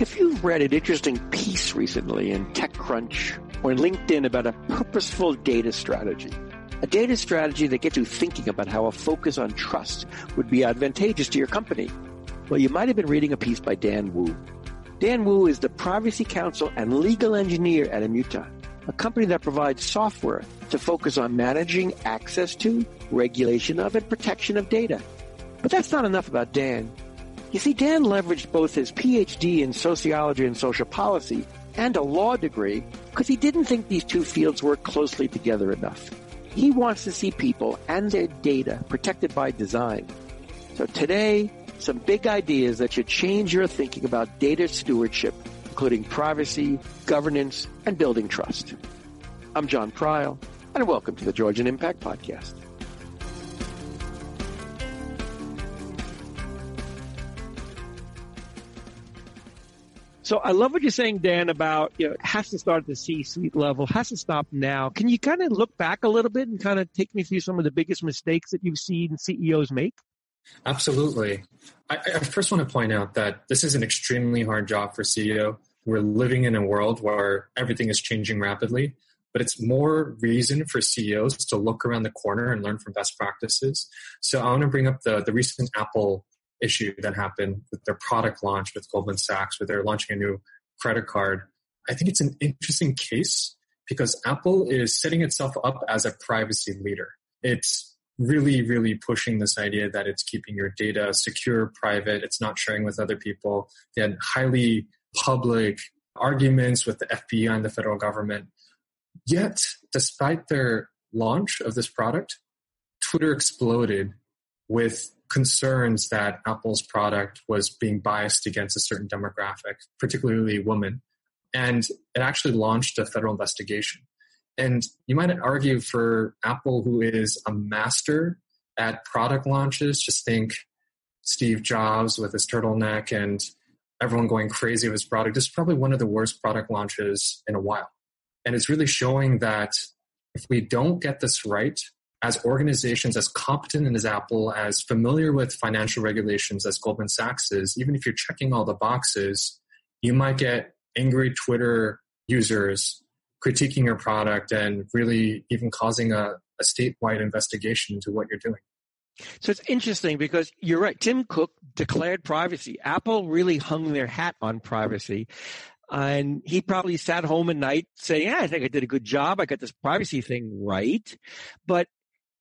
If you've read an interesting piece recently in TechCrunch or in LinkedIn about a purposeful data strategy that gets you thinking about how a focus on trust would be advantageous to your company, well, you might have been reading a piece by Dan Wu. Dan Wu is the privacy counsel and legal engineer at Immuta, a company that provides software to focus on managing access to, regulation of, and protection of data. But that's not enough about Dan. You see, Dan leveraged both his PhD in sociology and social policy and a law degree because he didn't think these two fields worked closely together enough. He wants to see people and their data protected by design. So today, some big ideas that should change your thinking about data stewardship, including privacy, governance, and building trust. I'm John Pryor, and welcome to the Georgian Impact Podcast. So I love what you're saying, Dan, about, you know, it has to start at the C-suite level, has to stop now. Can you kind of look back a little bit and kind of take me through some of the biggest mistakes that you've seen CEOs make? Absolutely. I first want to point out that this is an extremely hard job for CEO. We're living in a world where everything is changing rapidly, but it's more reason for CEOs to look around the corner and learn from best practices. So I want to bring up the recent Apple issue that happened with their product launch with Goldman Sachs, where they're launching a new credit card. I think it's an interesting case because Apple is setting itself up as a privacy leader. It's really, really pushing this idea that it's keeping your data secure, private. It's not sharing with other people. They had highly public arguments with the FBI and the federal government. Yet, despite their launch of this product, Twitter exploded with concerns that Apple's product was being biased against a certain demographic, particularly women. And it actually launched a federal investigation. And you might argue for Apple, who is a master at product launches, just think Steve Jobs with his turtleneck and everyone going crazy with his product. This is probably one of the worst product launches in a while. And it's really showing that if we don't get this right, as organizations as competent as Apple, as familiar with financial regulations as Goldman Sachs is, even if you're checking all the boxes, you might get angry Twitter users critiquing your product and really even causing a statewide investigation into what you're doing. So it's interesting because you're right. Tim Cook declared privacy. Apple really hung their hat on privacy. And he probably sat home at night saying, I think I did a good job. I got this privacy thing right. But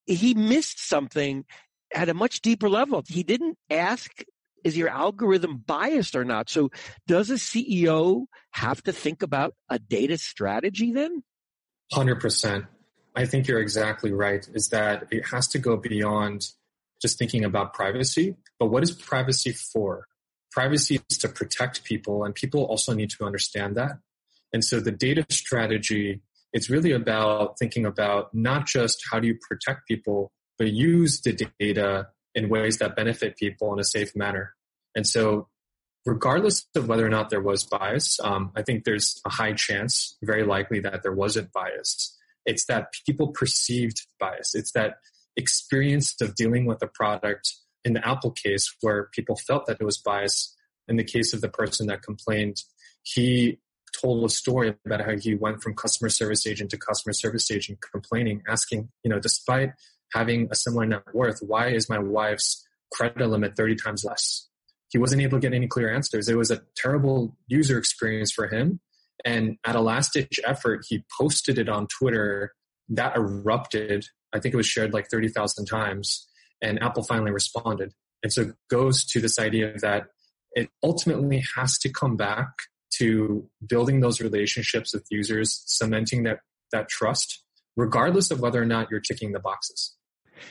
he missed something at a much deeper level. He didn't ask, is your algorithm biased or not? So does a CEO have to think about a data strategy then? 100%. I think you're exactly right, is that it has to go beyond just thinking about privacy. But what is privacy for? Privacy is to protect people, and people also need to understand that. And so the data strategy, it's really about thinking about not just how do you protect people, but use the data in ways that benefit people in a safe manner. And so regardless of whether or not there was bias, I think there's a high chance, very likely, that there wasn't bias. It's that people perceived bias. It's that experience of dealing with a product in the Apple case where people felt that it was biased. In the case of the person that complained, he told a story about how he went from customer service agent to customer service agent complaining, asking, despite having a similar net worth, why is my wife's credit limit 30 times less? He wasn't able to get any clear answers. It was a terrible user experience for him. And at a last-ditch effort, he posted it on Twitter. That erupted. I think it was shared like 30,000 times. And Apple finally responded. And so it goes to this idea that it ultimately has to come back to building those relationships with users, cementing that trust, regardless of whether or not you're ticking the boxes.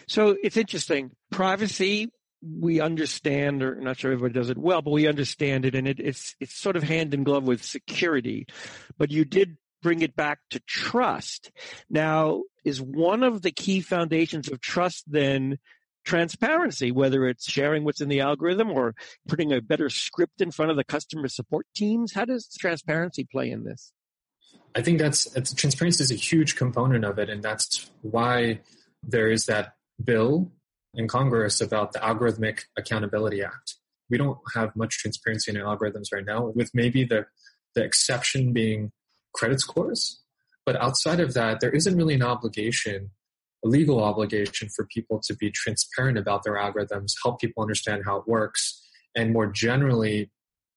So it's interesting. Privacy, we understand, or I'm not sure everybody does it well, but we understand it. And it's sort of hand in glove with security. But you did bring it back to trust. Now, is one of the key foundations of trust then transparency, whether it's sharing what's in the algorithm or putting a better script in front of the customer support teams? How does transparency play in this? I think that's transparency is a huge component of it. And that's why there is that bill in Congress about the Algorithmic Accountability Act. we don't have much transparency in our algorithms right now, with maybe the exception being credit scores. But outside of that, there isn't really an obligation, a legal obligation, for people to be transparent about their algorithms, help people understand how it works, and more generally,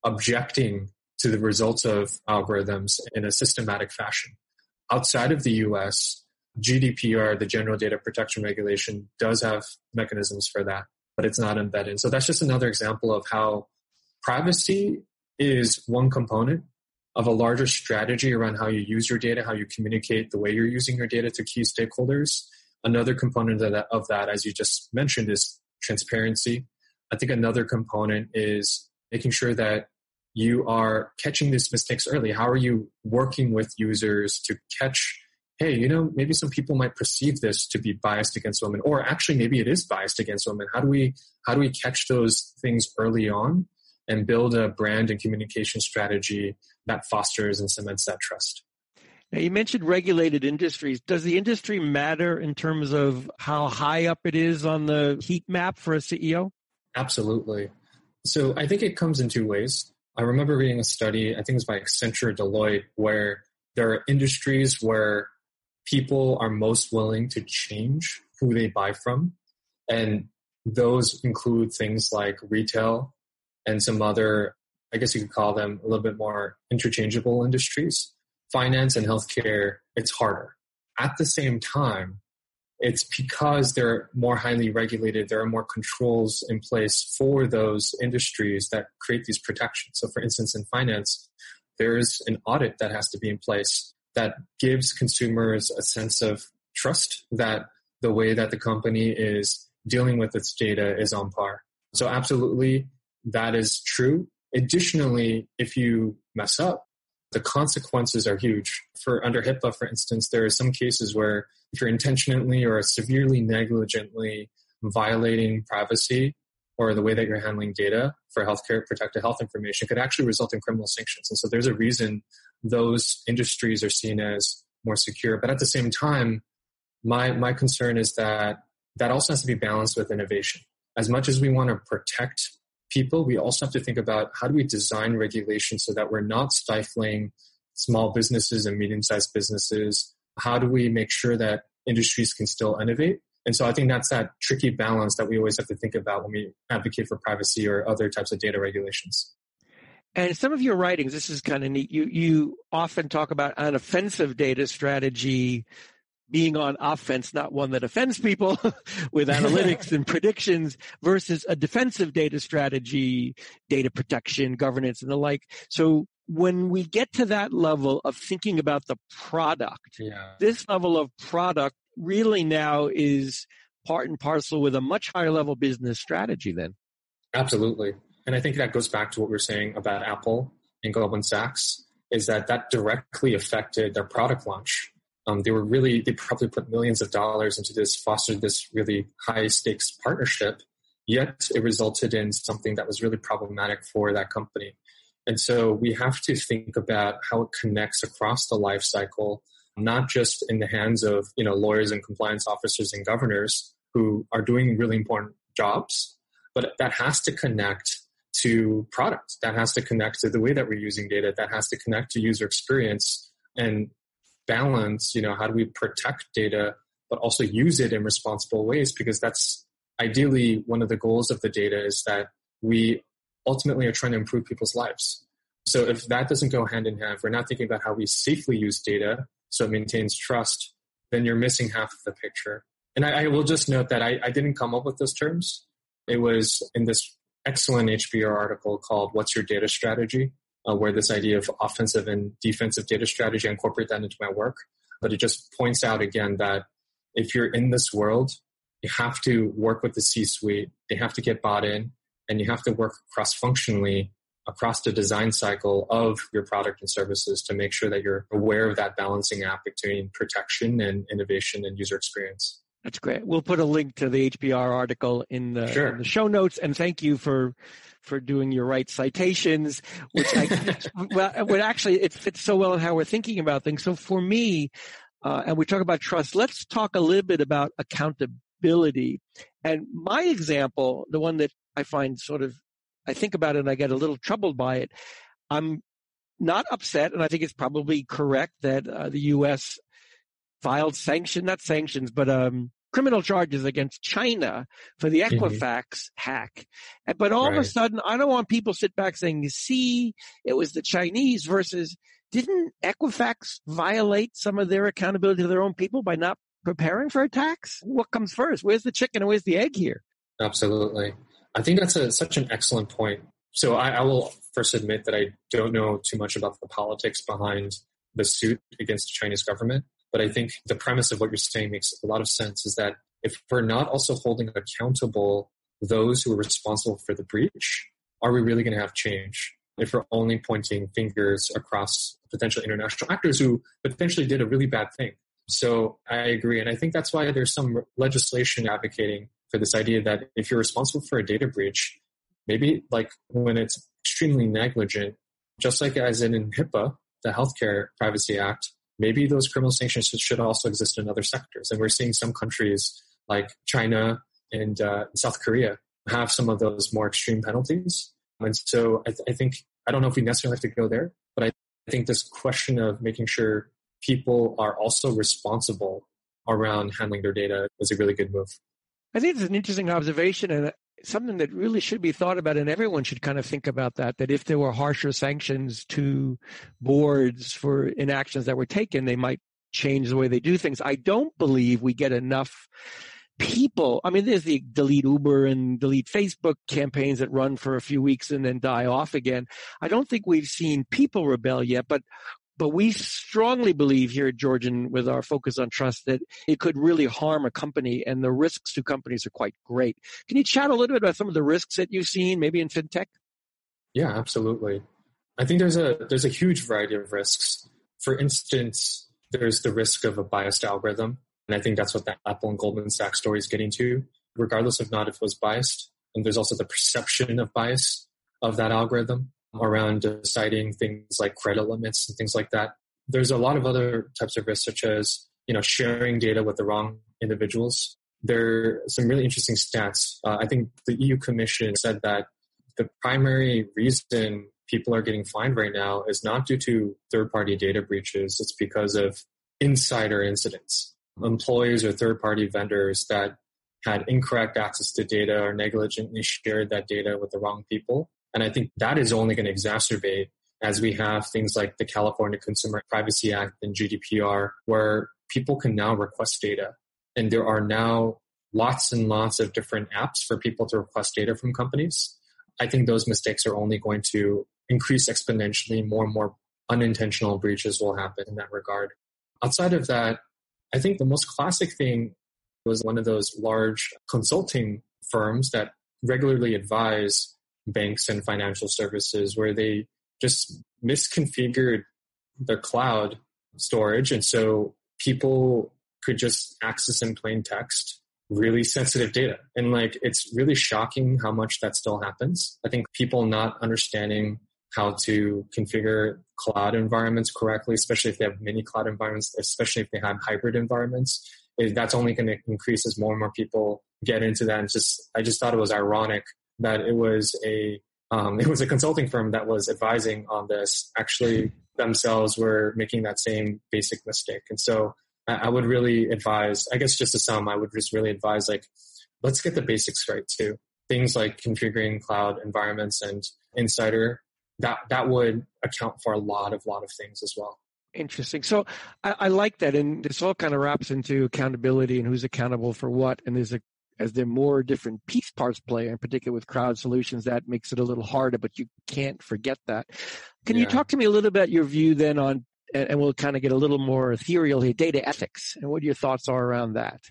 objecting to the results of algorithms in a systematic fashion. Outside of the US, GDPR, the General Data Protection Regulation, does have mechanisms for that, but it's not embedded. So that's just another example of how privacy is one component of a larger strategy around how you use your data, how you communicate the way you're using your data to key stakeholders. Another component of that, as you just mentioned, is transparency. I think another component is making sure that you are catching these mistakes early. How are you working with users to catch, hey, you know, maybe some people might perceive this to be biased against women, or actually maybe it is biased against women. How do we catch those things early on and build a brand and communication strategy that fosters and cements that trust? Now, you mentioned regulated industries. Does the industry matter in terms of how high up it is on the heat map for a CEO? Absolutely. So I think it comes in two ways. I remember reading a study, I think it was by Accenture, Deloitte, where there are industries where people are most willing to change who they buy from. And those include things like retail and some other, I guess you could call them a little bit more interchangeable industries. Finance and healthcare, it's harder. At the same time, it's because they're more highly regulated, there are more controls in place for those industries that create these protections. So for instance, in finance, there is an audit that has to be in place that gives consumers a sense of trust that the way that the company is dealing with its data is on par. So absolutely, that is true. Additionally, if you mess up, the consequences are huge. Under HIPAA, for instance, there are some cases where if you're intentionally or severely negligently violating privacy or the way that you're handling data for healthcare, protected health information, could actually result in criminal sanctions. And so there's a reason those industries are seen as more secure. But at the same time, my concern is that also has to be balanced with innovation. As much as we want to protect people, we also have to think about how do we design regulations so that we're not stifling small businesses and medium-sized businesses? How do we make sure that industries can still innovate? And so I think that's that tricky balance that we always have to think about when we advocate for privacy or other types of data regulations. And some of your writings, this is kind of neat. You often talk about an offensive data strategy being on offense, not one that offends people with analytics and predictions, versus a defensive data strategy, data protection, governance, and the like. So when we get to that level of thinking about the product, This level of product really now is part and parcel with a much higher level business strategy then. Absolutely. And I think that goes back to what we were saying about Apple and Goldman Sachs, is that directly affected their product launch. They probably put millions of dollars into this, fostered this really high stakes partnership, yet it resulted in something that was really problematic for that company. And so we have to think about how it connects across the life cycle, not just in the hands of, lawyers and compliance officers and governors who are doing really important jobs, but that has to connect to products, that has to connect to the way that we're using data, that has to connect to user experience and balance, how do we protect data, but also use it in responsible ways? Because that's ideally one of the goals of the data, is that we ultimately are trying to improve people's lives. So if that doesn't go hand in hand, if we're not thinking about how we safely use data so it maintains trust, then you're missing half of the picture. And I will just note that I didn't come up with those terms. It was in this excellent HBR article called What's Your Data Strategy? Where this idea of offensive and defensive data strategy, I incorporate that into my work. But it just points out again that if you're in this world, you have to work with the C-suite, they have to get bought in, and you have to work cross-functionally across the design cycle of your product and services to make sure that you're aware of that balancing act between protection and innovation and user experience. That's great. We'll put a link to the HBR article in the show notes. And thank you for doing your right citations, which it fits so well in how we're thinking about things. So for me, and we talk about trust, let's talk a little bit about accountability. And my example, the one that I find sort of I think about it and I get a little troubled by it. I'm not upset, and I think it's probably correct that the U.S. filed criminal charges against China for the Equifax hack. But all of a sudden, I don't want people sit back saying, see, it was the Chinese versus didn't Equifax violate some of their accountability to their own people by not preparing for a tax? What comes first? Where's the chicken and where's the egg here? Absolutely. I think that's such an excellent point. So I will first admit that I don't know too much about the politics behind the suit against the Chinese government. But I think the premise of what you're saying makes a lot of sense, is that if we're not also holding accountable those who are responsible for the breach, are we really going to have change? If we're only pointing fingers across potential international actors who potentially did a really bad thing. So I agree. And I think that's why there's some legislation advocating for this idea that if you're responsible for a data breach, maybe like when it's extremely negligent, just like as in HIPAA, the Healthcare Privacy Act, maybe those criminal sanctions should also exist in other sectors. And we're seeing some countries like China and South Korea have some of those more extreme penalties. And so I think, I don't know if we necessarily have to go there, but I think this question of making sure people are also responsible around handling their data is a really good move. I think it's an interesting observation and something that really should be thought about, and everyone should kind of think about that if there were harsher sanctions to boards for inactions that were taken, they might change the way they do things. I don't believe we get enough people. I mean, there's the delete Uber and delete Facebook campaigns that run for a few weeks and then die off again. I don't think we've seen people rebel yet, but we strongly believe here at Georgian, with our focus on trust, that it could really harm a company, and the risks to companies are quite great. Can you chat a little bit about some of the risks that you've seen, maybe in fintech? Yeah, absolutely. I think there's a huge variety of risks. For instance, there's the risk of a biased algorithm, and I think that's what the Apple and Goldman Sachs story is getting to, regardless of not if it was biased. And there's also the perception of bias of that algorithm around deciding things like credit limits and things like that. There's a lot of other types of risks, such as sharing data with the wrong individuals. There are some really interesting stats. I think the EU Commission said that the primary reason people are getting fined right now is not due to third-party data breaches. It's because of insider incidents. Employees or third-party vendors that had incorrect access to data or negligently shared that data with the wrong people. And I think that is only going to exacerbate as we have things like the California Consumer Privacy Act and GDPR, where people can now request data. And there are now lots and lots of different apps for people to request data from companies. I think those mistakes are only going to increase exponentially. More and more unintentional breaches will happen in that regard. Outside of that, I think the most classic thing was one of those large consulting firms that regularly advise banks and financial services, where they just misconfigured their cloud storage. And so people could just access in plain text really sensitive data. And it's really shocking how much that still happens. I think people not understanding how to configure cloud environments correctly, especially if they have mini cloud environments, especially if they have hybrid environments, that's only going to increase as more and more people get into that. And I just thought it was ironic that it was a consulting firm that was advising on this. Actually, themselves were making that same basic mistake. And so I would really advise, I guess just to sum, I would just really advise, let's get the basics right too. Things like configuring cloud environments and insider, that would account for a lot of things as well. Interesting. So I like that. And this all kind of wraps into accountability and who's accountable for what. And as there are more different piece parts play, in particular with crowd solutions, that makes it a little harder, but you can't forget that. Can you talk to me a little about your view then on, and we'll kind of get a little more ethereal here, data ethics, and what your thoughts are around that?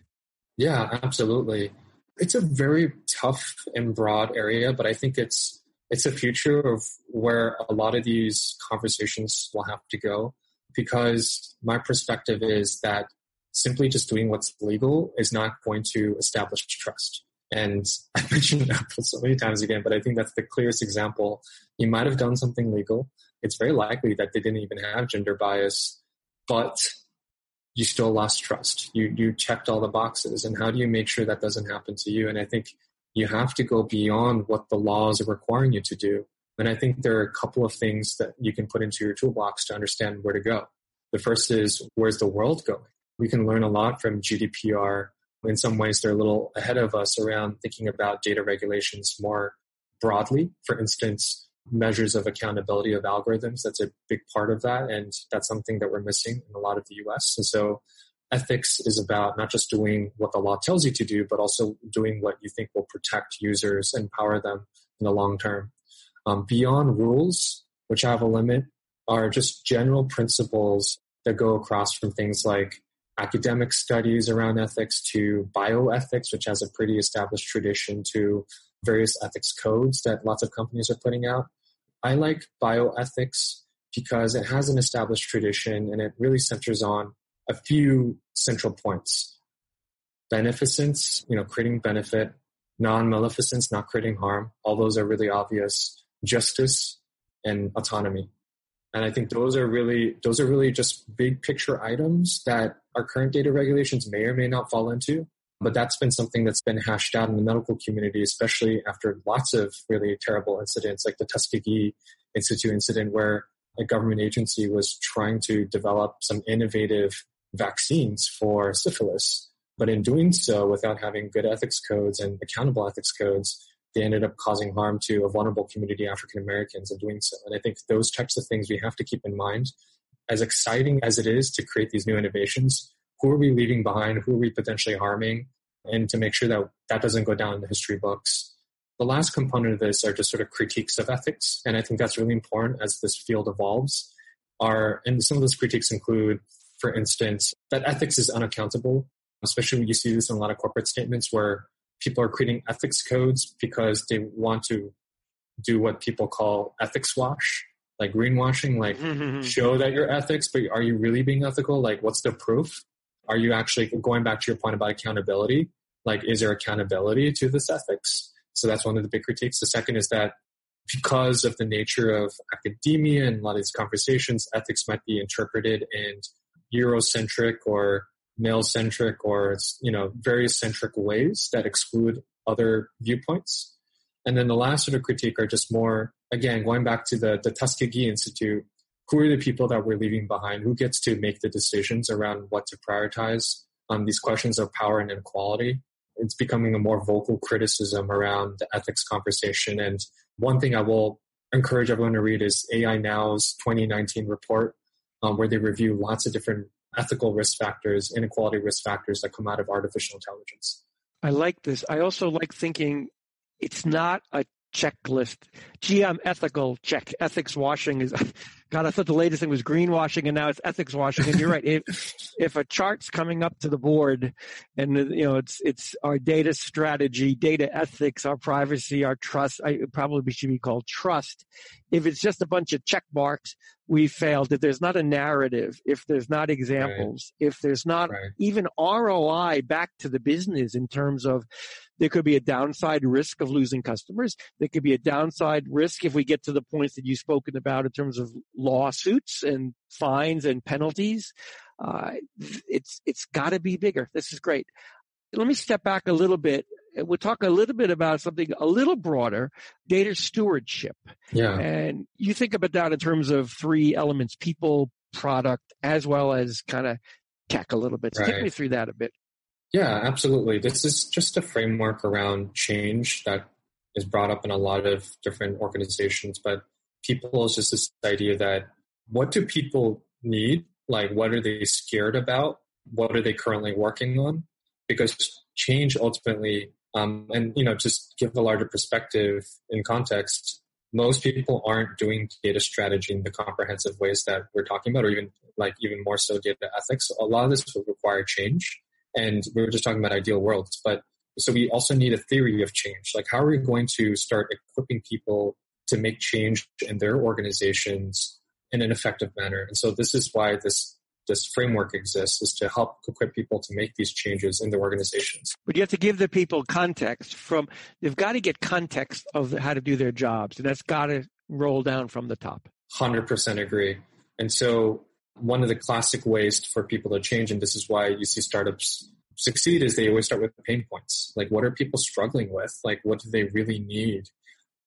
Yeah, absolutely. It's a very tough and broad area, but I think it's a future of where a lot of these conversations will have to go, because my perspective is that simply just doing what's legal is not going to establish trust. And I mentioned Apple so many times again, but I think that's the clearest example. You might have done something legal. It's very likely that they didn't even have gender bias, but you still lost trust. You checked all the boxes. And how do you make sure that doesn't happen to you? And I think you have to go beyond what the laws are requiring you to do. And I think there are a couple of things that you can put into your toolbox to understand where to go. The first is, where's the world going? We can learn a lot from GDPR. In some ways, they're a little ahead of us around thinking about data regulations more broadly. For instance, measures of accountability of algorithms, that's a big part of that. And that's something that we're missing in a lot of the US. And so ethics is about not just doing what the law tells you to do, but also doing what you think will protect users, empower them in the long term. Beyond rules, which have a limit, are just general principles that go across from things like academic studies around ethics to bioethics, which has a pretty established tradition, to various ethics codes that lots of companies are putting out. I like bioethics because it has an established tradition and it really centers on a few central points. Beneficence, creating benefit, non-maleficence, not creating harm. All those are really obvious. Justice and autonomy. And I think those are really just big picture items that our current data regulations may or may not fall into. But that's been something that's been hashed out in the medical community, especially after lots of really terrible incidents like the Tuskegee Institute incident, where a government agency was trying to develop some innovative vaccines for syphilis. But in doing so, without having good ethics codes and accountable ethics codes, they ended up causing harm to a vulnerable community, African Americans, in doing so. And I think those types of things we have to keep in mind. As exciting as it is to create these new innovations, who are we leaving behind? Who are we potentially harming? And to make sure that that doesn't go down in the history books. The last component of this are just sort of critiques of ethics. And I think that's really important as this field evolves. And some of those critiques include, for instance, that ethics is unaccountable, especially when you see this in a lot of corporate statements where people are creating ethics codes because they want to do what people call ethics wash, like greenwashing, like show that you're ethics, but are you really being ethical? Like, what's the proof? Are you actually, going back to your point about accountability, like, is there accountability to this ethics? So that's one of the big critiques. The second is that because of the nature of academia and a lot of these conversations, ethics might be interpreted in Eurocentric or male-centric or, various centric ways that exclude other viewpoints. And then the last sort of critique are just more, again, going back to the Tuskegee Institute, who are the people that we're leaving behind? Who gets to make the decisions around what to prioritize on these questions of power and inequality? It's becoming a more vocal criticism around the ethics conversation. And one thing I will encourage everyone to read is AI Now's 2019 report, where they review lots of different ethical risk factors, inequality risk factors that come out of artificial intelligence. I like this. I also like thinking it's not a checklist. Gee, I'm ethical. Check. Ethics washing is... God, I thought the latest thing was greenwashing, and now it's ethics washing. And you're right. If a chart's coming up to the board, and it's our data strategy, data ethics, our privacy, our trust. It probably should be called trust. If it's just a bunch of check marks, we failed. If there's not a narrative, if there's not examples, right. If there's not even ROI back to the business in terms of there could be a downside risk of losing customers. There could be a downside risk if we get to the points that you've spoken about in terms of lawsuits and fines and penalties. It's got to be bigger. This is great. Let me step back a little bit. We'll talk a little bit about something a little broader, data stewardship. Yeah. And you think about that in terms of three elements, people, product, as well as kind of tech a little bit. So take me through that a bit. Yeah, absolutely. This is just a framework around change that is brought up in a lot of different organizations, but people is just this idea that what do people need? Like, what are they scared about? What are they currently working on? Because change ultimately, just give a larger perspective in context, most people aren't doing data strategy in the comprehensive ways that we're talking about, or even more so data ethics. A lot of this will require change. And we were just talking about ideal worlds. But so we also need a theory of change. Like, how are we going to start equipping people to make change in their organizations in an effective manner? And so this is why this framework exists, is to help equip people to make these changes in their organizations. But you have to give the people context they've got to get context of how to do their jobs. And that's got to roll down from the top. 100% agree. And so one of the classic ways for people to change, and this is why you see startups succeed is they always start with pain points. Like, what are people struggling with? Like, what do they really need?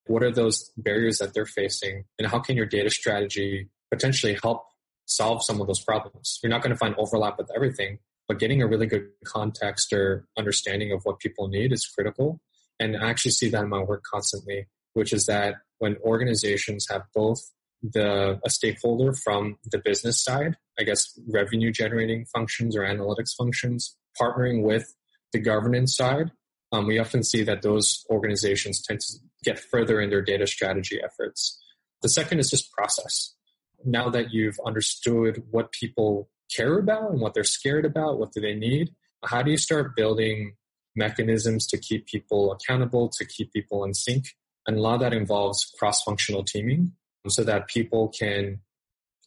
What are those barriers that they're facing? And how can your data strategy potentially help solve some of those problems? You're not going to find overlap with everything, but getting a really good context or understanding of what people need is critical. And I actually see that in my work constantly, which is that when organizations have both a stakeholder from the business side, I guess revenue generating functions or analytics functions, partnering with the governance side, we often see that those organizations tend to get further in their data strategy efforts. The second is just process. Now that you've understood what people care about and what they're scared about, what do they need, how do you start building mechanisms to keep people accountable, to keep people in sync? And a lot of that involves cross-functional teaming so that people can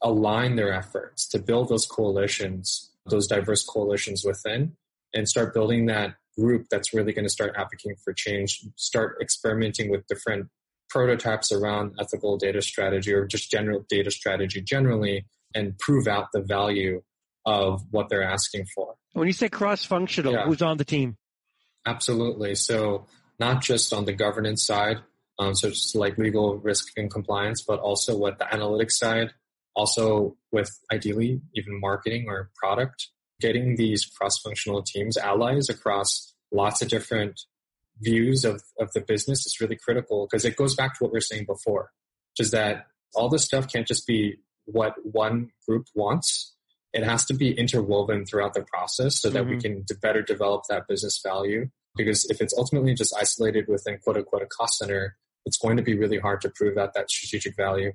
align their efforts to build those coalitions, those diverse coalitions within, and start building that group that's really going to start advocating for change, start experimenting with different prototypes around ethical data strategy or just general data strategy generally, and prove out the value of what they're asking for. When you say cross-functional, who's on the team? Absolutely. So not just on the governance side, so just like legal, risk, and compliance, but also with the analytics side, also with ideally even marketing or product, getting these cross-functional teams, allies across lots of different views of the business is really critical, because it goes back to what we were saying before, which is that all this stuff can't just be what one group wants. It has to be interwoven throughout the process so that we can better develop that business value. Because if it's ultimately just isolated within quote unquote a cost center, it's going to be really hard to prove out that strategic value.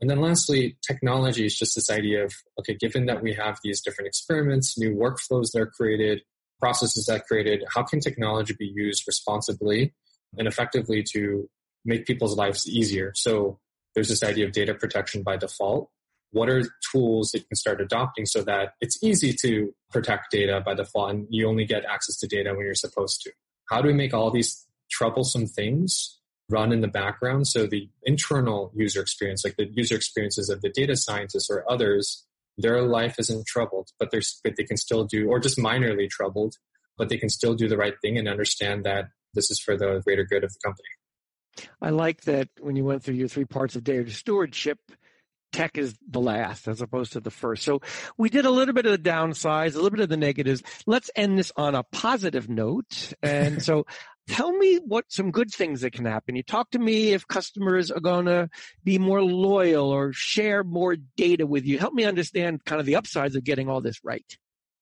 And then lastly, technology is just this idea of, okay, given that we have these different experiments, new workflows that are created, processes that are created, how can technology be used responsibly and effectively to make people's lives easier? So there's this idea of data protection by default. What are tools that you can start adopting so that it's easy to protect data by default and you only get access to data when you're supposed to? How do we make all these troublesome things run in the background so the internal user experience, like the user experiences of the data scientists or others, their life isn't troubled, but they can still do, or just minorly troubled, but they can still do the right thing and understand that this is for the greater good of the company. I like that when you went through your three parts of data stewardship, tech is the last as opposed to the first. So we did a little bit of the downsides, a little bit of the negatives. Let's end this on a positive note. And so tell me what some good things that can happen. You talk to me if customers are going to be more loyal or share more data with you. Help me understand kind of the upsides of getting all this right.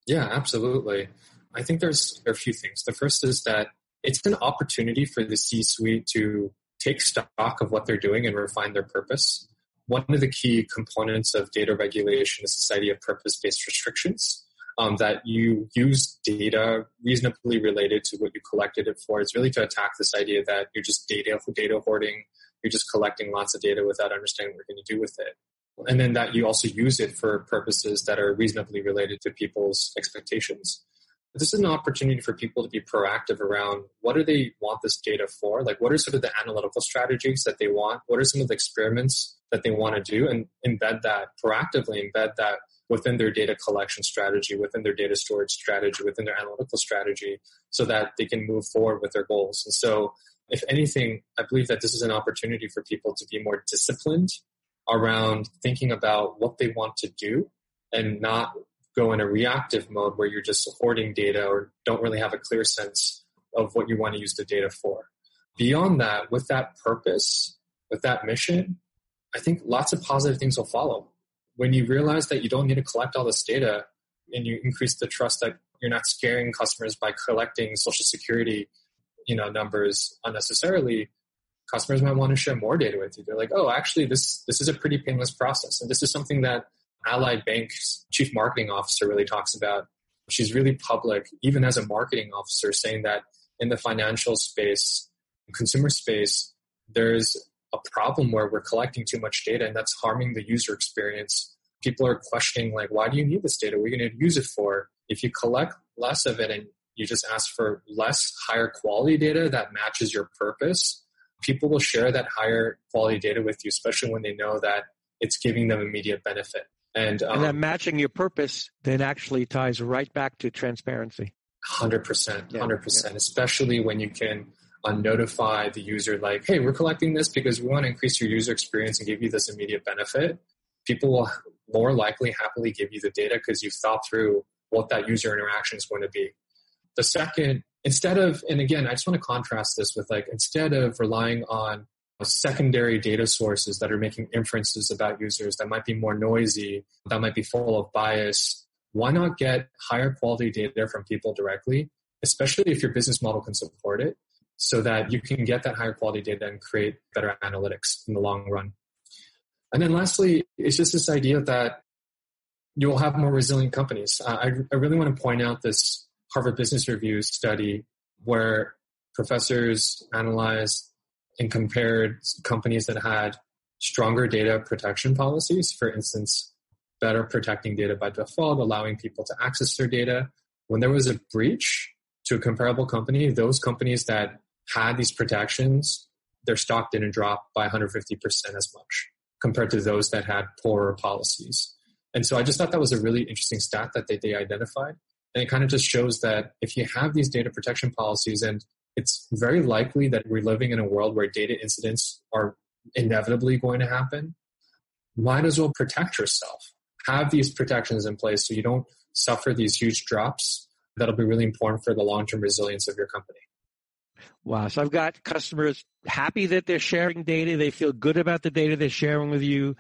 Yeah, absolutely. I think there are a few things. The first is that it's an opportunity for the C-suite to take stock of what they're doing and refine their purpose. One of the key components of data regulation is this idea of purpose-based restrictions, that you use data reasonably related to what you collected it for. It's really to attack this idea that you're just data hoarding, you're just collecting lots of data without understanding what you're going to do with it. And then that you also use it for purposes that are reasonably related to people's expectations. This is an opportunity for people to be proactive around what do they want this data for? Like, what are sort of the analytical strategies that they want? What are some of the experiments that they want to do, and embed that proactively within their data collection strategy, within their data storage strategy, within their analytical strategy, so that they can move forward with their goals. And so if anything, I believe that this is an opportunity for people to be more disciplined around thinking about what they want to do and not go in a reactive mode where you're just hoarding data or don't really have a clear sense of what you want to use the data for. Beyond that, with that purpose, with that mission, I think lots of positive things will follow. When you realize that you don't need to collect all this data and you increase the trust that you're not scaring customers by collecting Social Security, numbers unnecessarily, customers might want to share more data with you. They're like, oh, actually, this is a pretty painless process. And this is something that Allied Bank's chief marketing officer really talks about. She's really public, even as a marketing officer, saying that in the financial space, consumer space, there's a problem where we're collecting too much data and that's harming the user experience. People are questioning, like, why do you need this data? What are you going to use it for? If you collect less of it and you just ask for less higher quality data that matches your purpose, people will share that higher quality data with you, especially when they know that it's giving them immediate benefit. And that matching your purpose then actually ties right back to transparency. 100%, 100%, especially when you can notify the user like, hey, we're collecting this because we want to increase your user experience and give you this immediate benefit. People will more likely happily give you the data because you've thought through what that user interaction is going to be. The second, instead of, and again, I just want to contrast this with like, instead of relying on secondary data sources that are making inferences about users that might be more noisy, that might be full of bias, why not get higher quality data from people directly, especially if your business model can support it, so that you can get that higher quality data and create better analytics in the long run. And then lastly, it's just this idea that you will have more resilient companies. I really want to point out this Harvard Business Review study where professors analyzed and compared companies that had stronger data protection policies, for instance, better protecting data by default, allowing people to access their data. When there was a breach to a comparable company, those companies that had these protections, their stock didn't drop by 150% as much compared to those that had poorer policies. And so I just thought that was a really interesting stat that they identified. And it kind of just shows that if you have these data protection policies, and it's very likely that we're living in a world where data incidents are inevitably going to happen, might as well protect yourself. Have these protections in place so you don't suffer these huge drops. That'll be really important for the long-term resilience of your company. Wow. So I've got customers happy that they're sharing data. They feel good about the data they're sharing with you.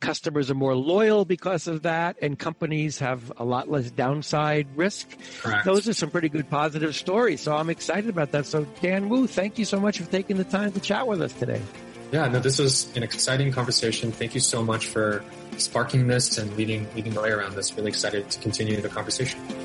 Customers are more loyal because of that, and companies have a lot less downside risk. Correct. Those are some pretty good positive stories. So I'm excited about that. So Dan Wu, thank you so much for taking the time to chat with us today. Yeah, no, this was an exciting conversation. Thank you so much for sparking this and leading the way around this. Really excited to continue the conversation.